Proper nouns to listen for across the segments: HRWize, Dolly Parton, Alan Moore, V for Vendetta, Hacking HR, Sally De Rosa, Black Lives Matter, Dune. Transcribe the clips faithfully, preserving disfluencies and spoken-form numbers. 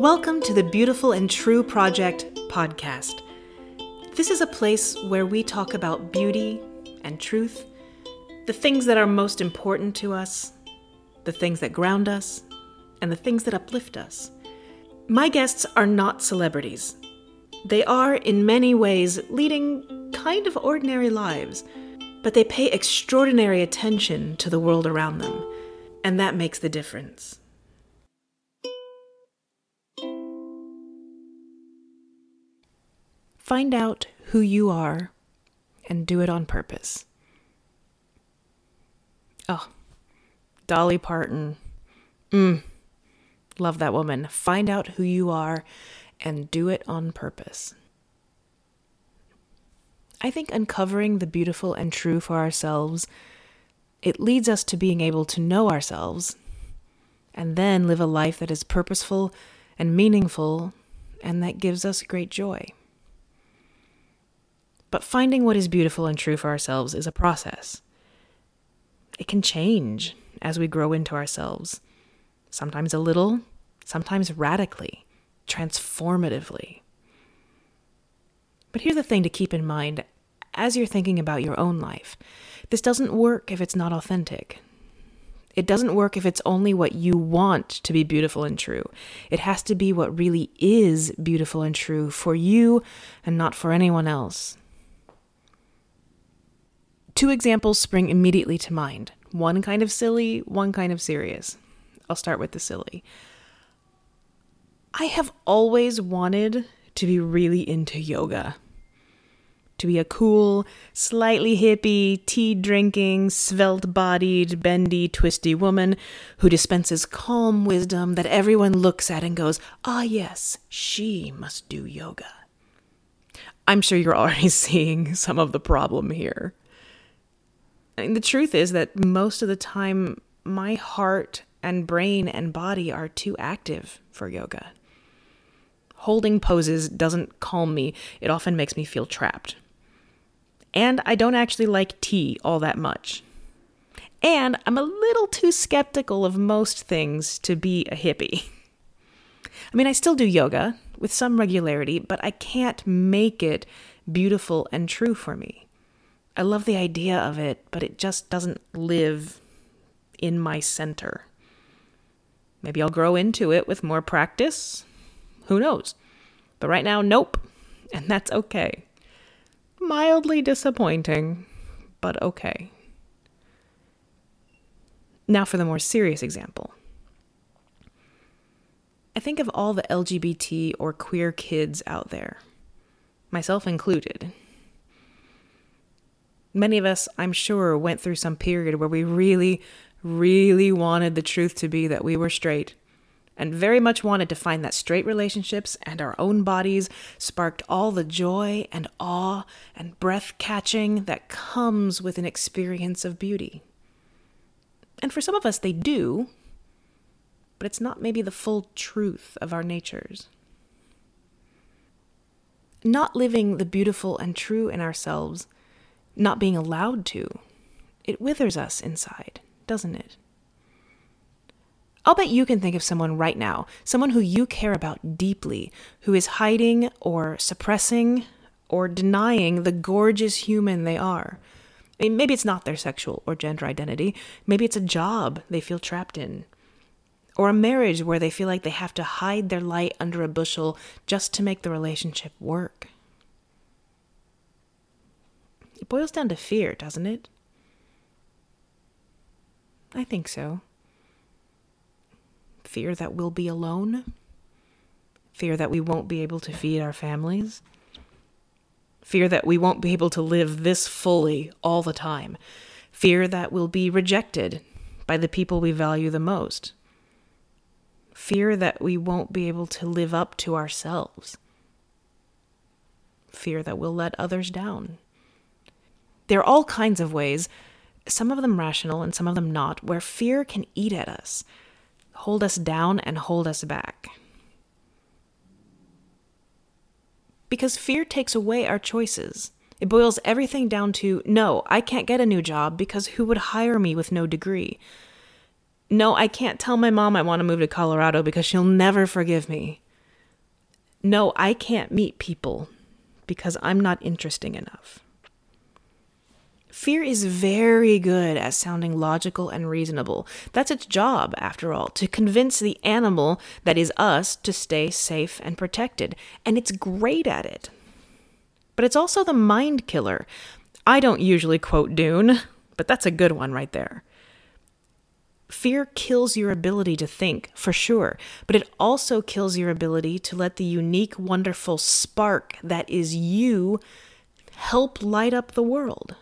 Welcome to the Beautiful and True Project podcast. This is a place where we talk about beauty and truth, the things that are most important to us, the things that ground us, and the things that uplift us. My guests are not celebrities. They are, in many ways, leading kind of ordinary lives, but they pay extraordinary attention to the world around them, and that makes the difference. Find out who you are and do it on purpose. Oh, Dolly Parton. Mm. Love that woman. Find out who you are and do it on purpose. I think uncovering the beautiful and true for ourselves, it leads us to being able to know ourselves and then live a life that is purposeful and meaningful and that gives us great joy. But finding what is beautiful and true for ourselves is a process. It can change as we grow into ourselves, sometimes a little, sometimes radically, transformatively. But here's the thing to keep in mind as you're thinking about your own life. This doesn't work if it's not authentic. It doesn't work if it's only what you want to be beautiful and true. It has to be what really is beautiful and true for you and not for anyone else. Two examples spring immediately to mind. One kind of silly, one kind of serious. I'll start with the silly. I have always wanted to be really into yoga. To be a cool, slightly hippie, tea-drinking, svelte-bodied, bendy, twisty woman who dispenses calm wisdom that everyone looks at and goes, ah yes, she must do yoga. I'm sure you're already seeing some of the problem here. And the truth is that most of the time, my heart and brain and body are too active for yoga. Holding poses doesn't calm me. It often makes me feel trapped. And I don't actually like tea all that much. And I'm a little too skeptical of most things to be a hippie. I mean, I still do yoga with some regularity, but I can't make it beautiful and true for me. I love the idea of it, but it just doesn't live in my center. Maybe I'll grow into it with more practice. Who knows? But right now, nope. And that's okay. Mildly disappointing, but okay. Now for the more serious example. I think of all the L G B T or queer kids out there, myself included. Many of us, I'm sure, went through some period where we really, really wanted the truth to be that we were straight, and very much wanted to find that straight relationships and our own bodies sparked all the joy and awe and breath-catching that comes with an experience of beauty. And for some of us, they do, but it's not maybe the full truth of our natures. Not living the beautiful and true in ourselves, not being allowed to, it withers us inside, doesn't it? I'll bet you can think of someone right now, someone who you care about deeply, who is hiding or suppressing or denying the gorgeous human they are. I mean, maybe it's not their sexual or gender identity. Maybe it's a job they feel trapped in, or a marriage where they feel like they have to hide their light under a bushel just to make the relationship work. It boils down to fear, doesn't it? I think so. Fear that we'll be alone, fear that we won't be able to feed our families, fear that we won't be able to live this fully all the time, fear that we'll be rejected by the people we value the most, fear that we won't be able to live up to ourselves, fear that we'll let others down. There are all kinds of ways, some of them rational and some of them not, where fear can eat at us, hold us down and hold us back. Because fear takes away our choices. It boils everything down to, no, I can't get a new job because who would hire me with no degree? No, I can't tell my mom I want to move to Colorado because she'll never forgive me. no, I can't meet people because I'm not interesting enough. Fear is very good at sounding logical and reasonable. That's its job, after all, to convince the animal that is us to stay safe and protected. And it's great at it. But it's also the mind killer. I don't usually quote Dune, but that's a good one right there. Fear kills your ability to think, for sure, but it also kills your ability to let the unique, wonderful spark that is you help light up the world.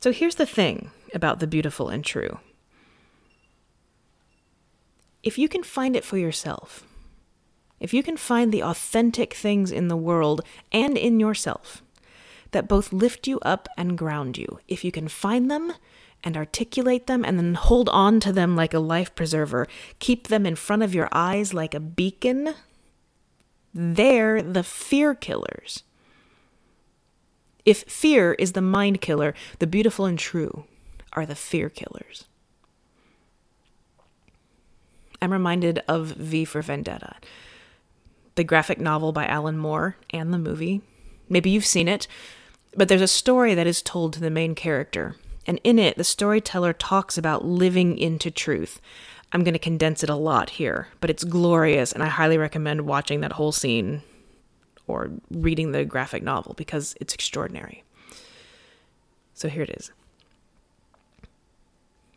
So here's the thing about the beautiful and true. If you can find it for yourself, if you can find the authentic things in the world and in yourself that both lift you up and ground you, if you can find them and articulate them and then hold on to them like a life preserver, keep them in front of your eyes like a beacon, they're the fear killers. If fear is the mind killer, the beautiful and true are the fear killers. I'm reminded of V for Vendetta, the graphic novel by Alan Moore and the movie. Maybe you've seen it, but there's a story that is told to the main character. And in it, the storyteller talks about living into truth. I'm going to condense it a lot here, but it's glorious, and I highly recommend watching that whole scene or reading the graphic novel, because it's extraordinary. So here it is.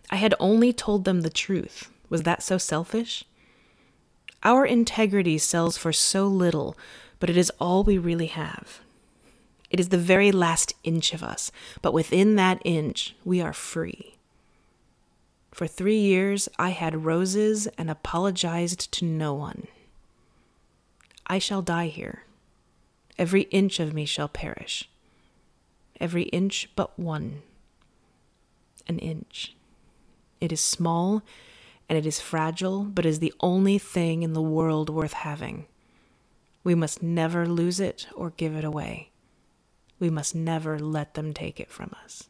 I had only told them the truth. Was that so selfish? Our integrity sells for so little, but it is all we really have. It is the very last inch of us, but within that inch, we are free. For three years, I had roses and apologized to no one. I shall die here. Every inch of me shall perish. Every inch but one. An inch. It is small and it is fragile, but is the only thing in the world worth having. We must never lose it or give it away. We must never let them take it from us.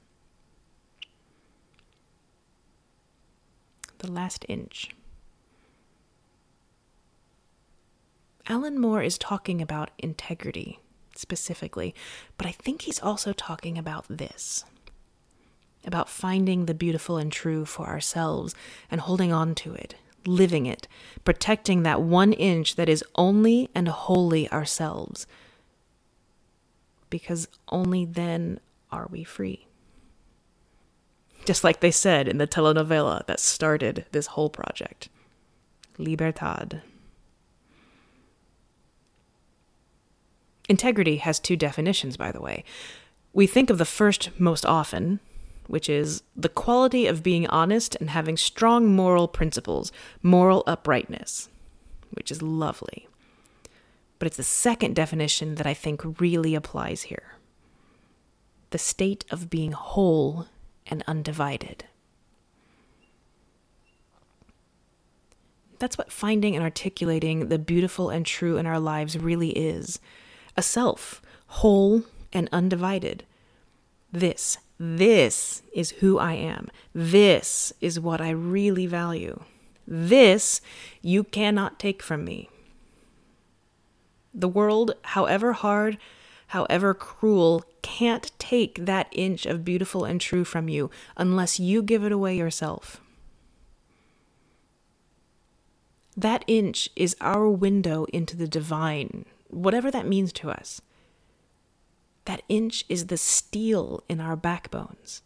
The last inch. Alan Moore is talking about integrity, specifically, but I think he's also talking about this, about finding the beautiful and true for ourselves and holding on to it, living it, protecting that one inch that is only and wholly ourselves, because only then are we free. Just like they said in the telenovela that started this whole project, Libertad. Integrity has two definitions, by the way. We think of the first most often, which is the quality of being honest and having strong moral principles, moral uprightness, which is lovely. But it's the second definition that I think really applies here. The state of being whole and undivided. That's what finding and articulating the beautiful and true in our lives really is. A self, whole and undivided. This, this is who I am. This is what I really value. This you cannot take from me. The world, however hard, however cruel, can't take that inch of beautiful and true from you unless you give it away yourself. That inch is our window into the divine. Whatever that means to us, that inch is the steel in our backbones.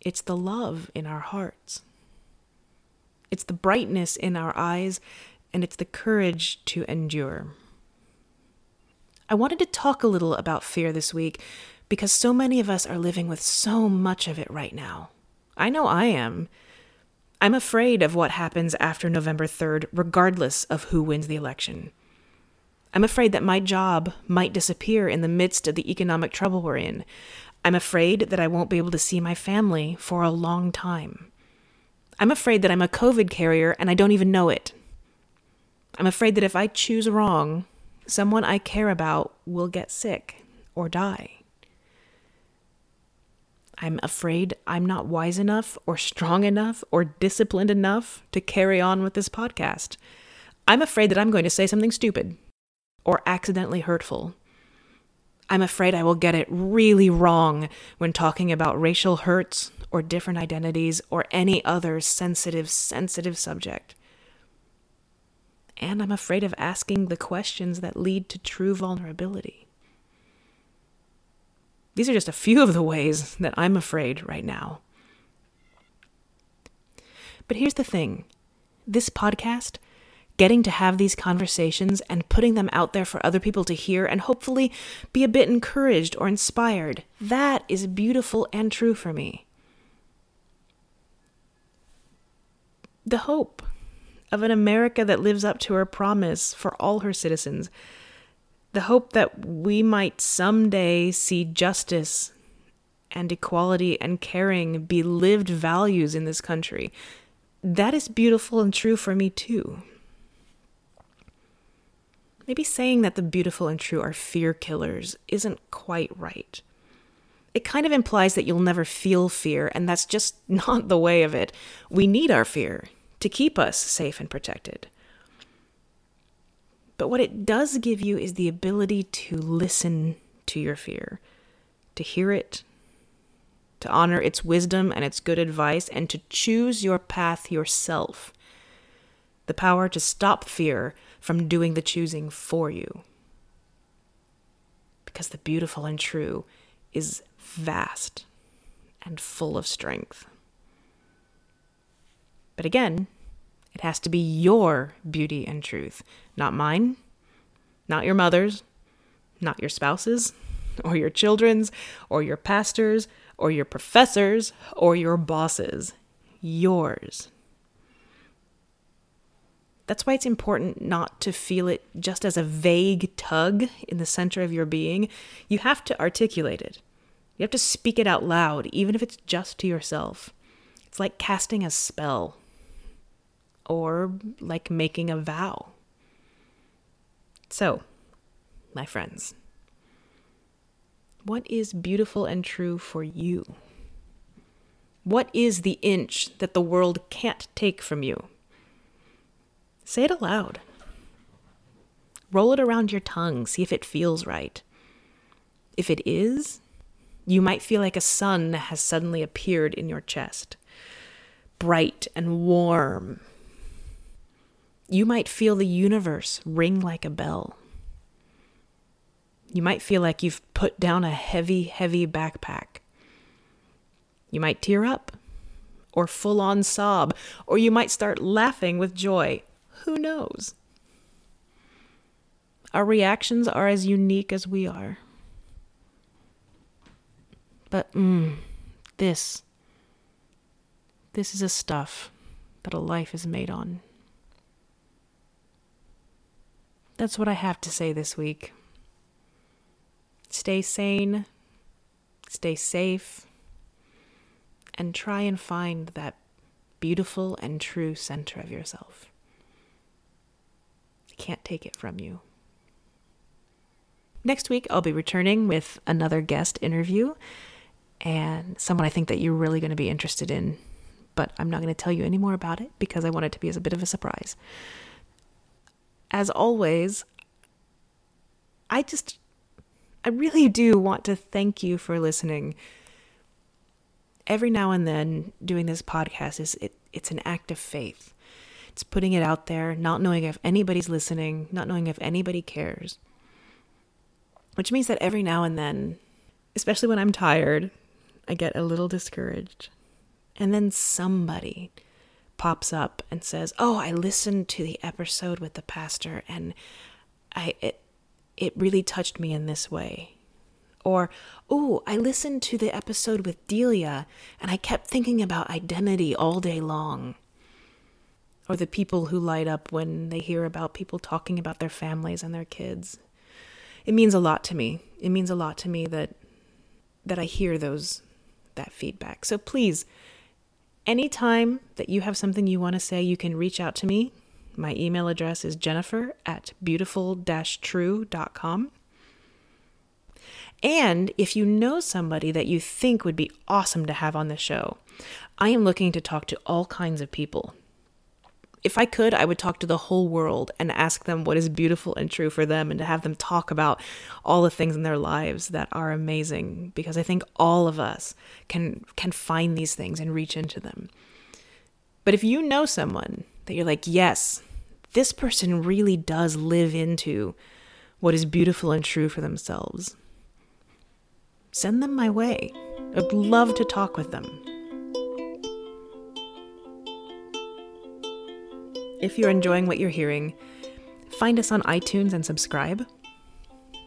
It's the love in our hearts. It's the brightness in our eyes, and it's the courage to endure. I wanted to talk a little about fear this week because so many of us are living with so much of it right now. I know I am. I'm afraid of what happens after November third, regardless of who wins the election. I'm afraid that my job might disappear in the midst of the economic trouble we're in. I'm afraid that I won't be able to see my family for a long time. I'm afraid that I'm a COVID carrier and I don't even know it. I'm afraid that if I choose wrong, someone I care about will get sick or die. I'm afraid I'm not wise enough or strong enough or disciplined enough to carry on with this podcast. I'm afraid that I'm going to say something stupid or accidentally hurtful. I'm afraid I will get it really wrong when talking about racial hurts or different identities or any other sensitive, sensitive subject. And I'm afraid of asking the questions that lead to true vulnerability. These are just a few of the ways that I'm afraid right now. But here's the thing. This podcast, getting to have these conversations and putting them out there for other people to hear and hopefully be a bit encouraged or inspired, that is beautiful and true for me. The hope of an America that lives up to her promise for all her citizens. The hope that we might someday see justice and equality and caring be lived values in this country. That is beautiful and true for me too. Maybe saying that the beautiful and true are fear killers isn't quite right. It kind of implies that you'll never feel fear, and that's just not the way of it. We need our fear to keep us safe and protected. But what it does give you is the ability to listen to your fear, to hear it, to honor its wisdom and its good advice, and to choose your path yourself. The power to stop fear from doing the choosing for you. Because the beautiful and true is vast and full of strength. But again, it has to be your beauty and truth, not mine, not your mother's, not your spouse's, or your children's, or your pastor's, or your professor's, or your boss's. Yours. That's why it's important not to feel it just as a vague tug in the center of your being. You have to articulate it. You have to speak it out loud, even if it's just to yourself. It's like casting a spell. Or like making a vow. So, my friends, what is beautiful and true for you? What is the inch that the world can't take from you? Say it aloud. Roll it around your tongue, see if it feels right. If it is, you might feel like a sun has suddenly appeared in your chest, bright and warm. You might feel the universe ring like a bell. You might feel like you've put down a heavy, heavy backpack. You might tear up, or full-on sob, or you might start laughing with joy. Who knows? Our reactions are as unique as we are. But mm, this, this is a stuff that a life is made on. That's what I have to say this week. Stay sane, stay safe, and try and find that beautiful and true center of yourself. I can't take it from you. Next week, I'll be returning with another guest interview and someone I think that you're really going to be interested in, but I'm not going to tell you any more about it because I want it to be as a bit of a surprise. As always, I just, I really do want to thank you for listening. Every now and then, doing this podcast is it, it's an act of faith. It's putting it out there, not knowing if anybody's listening, not knowing if anybody cares. Which means that every now and then, especially when I'm tired, I get a little discouraged. And then somebody pops up and says, "Oh, I listened to the episode with the pastor and I it, it really touched me in this way." Or, "Oh, I listened to the episode with Delia and I kept thinking about identity all day long." Or the people who light up when they hear about people talking about their families and their kids. It means a lot to me. It means a lot to me that that I hear those that feedback. So please, anytime that you have something you want to say, you can reach out to me. My email address is jennifer at beautiful dash true dot com. And if you know somebody that you think would be awesome to have on the show, I am looking to talk to all kinds of people. if I could, I would talk to the whole world and ask them what is beautiful and true for them, and to have them talk about all the things in their lives that are amazing, because I think all of us can can find these things and reach into them. But if you know someone that you're like, yes, this person really does live into what is beautiful and true for themselves, send them my way. I'd love to talk with them. If you're enjoying what you're hearing, find us on iTunes and subscribe.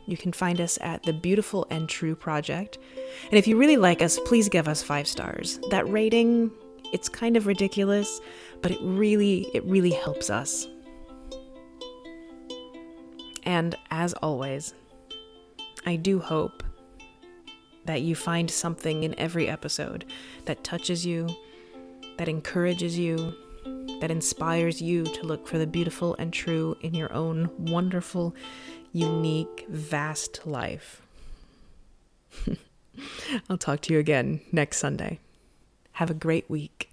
You can find us at The Beautiful and True Project. And if you really like us, please give us five stars. That rating, it's kind of ridiculous, but it really, it really helps us. And as always, I do hope that you find something in every episode that touches you, that encourages you, that inspires you to look for the beautiful and true in your own wonderful, unique, vast life. I'll talk to you again next Sunday. Have a great week.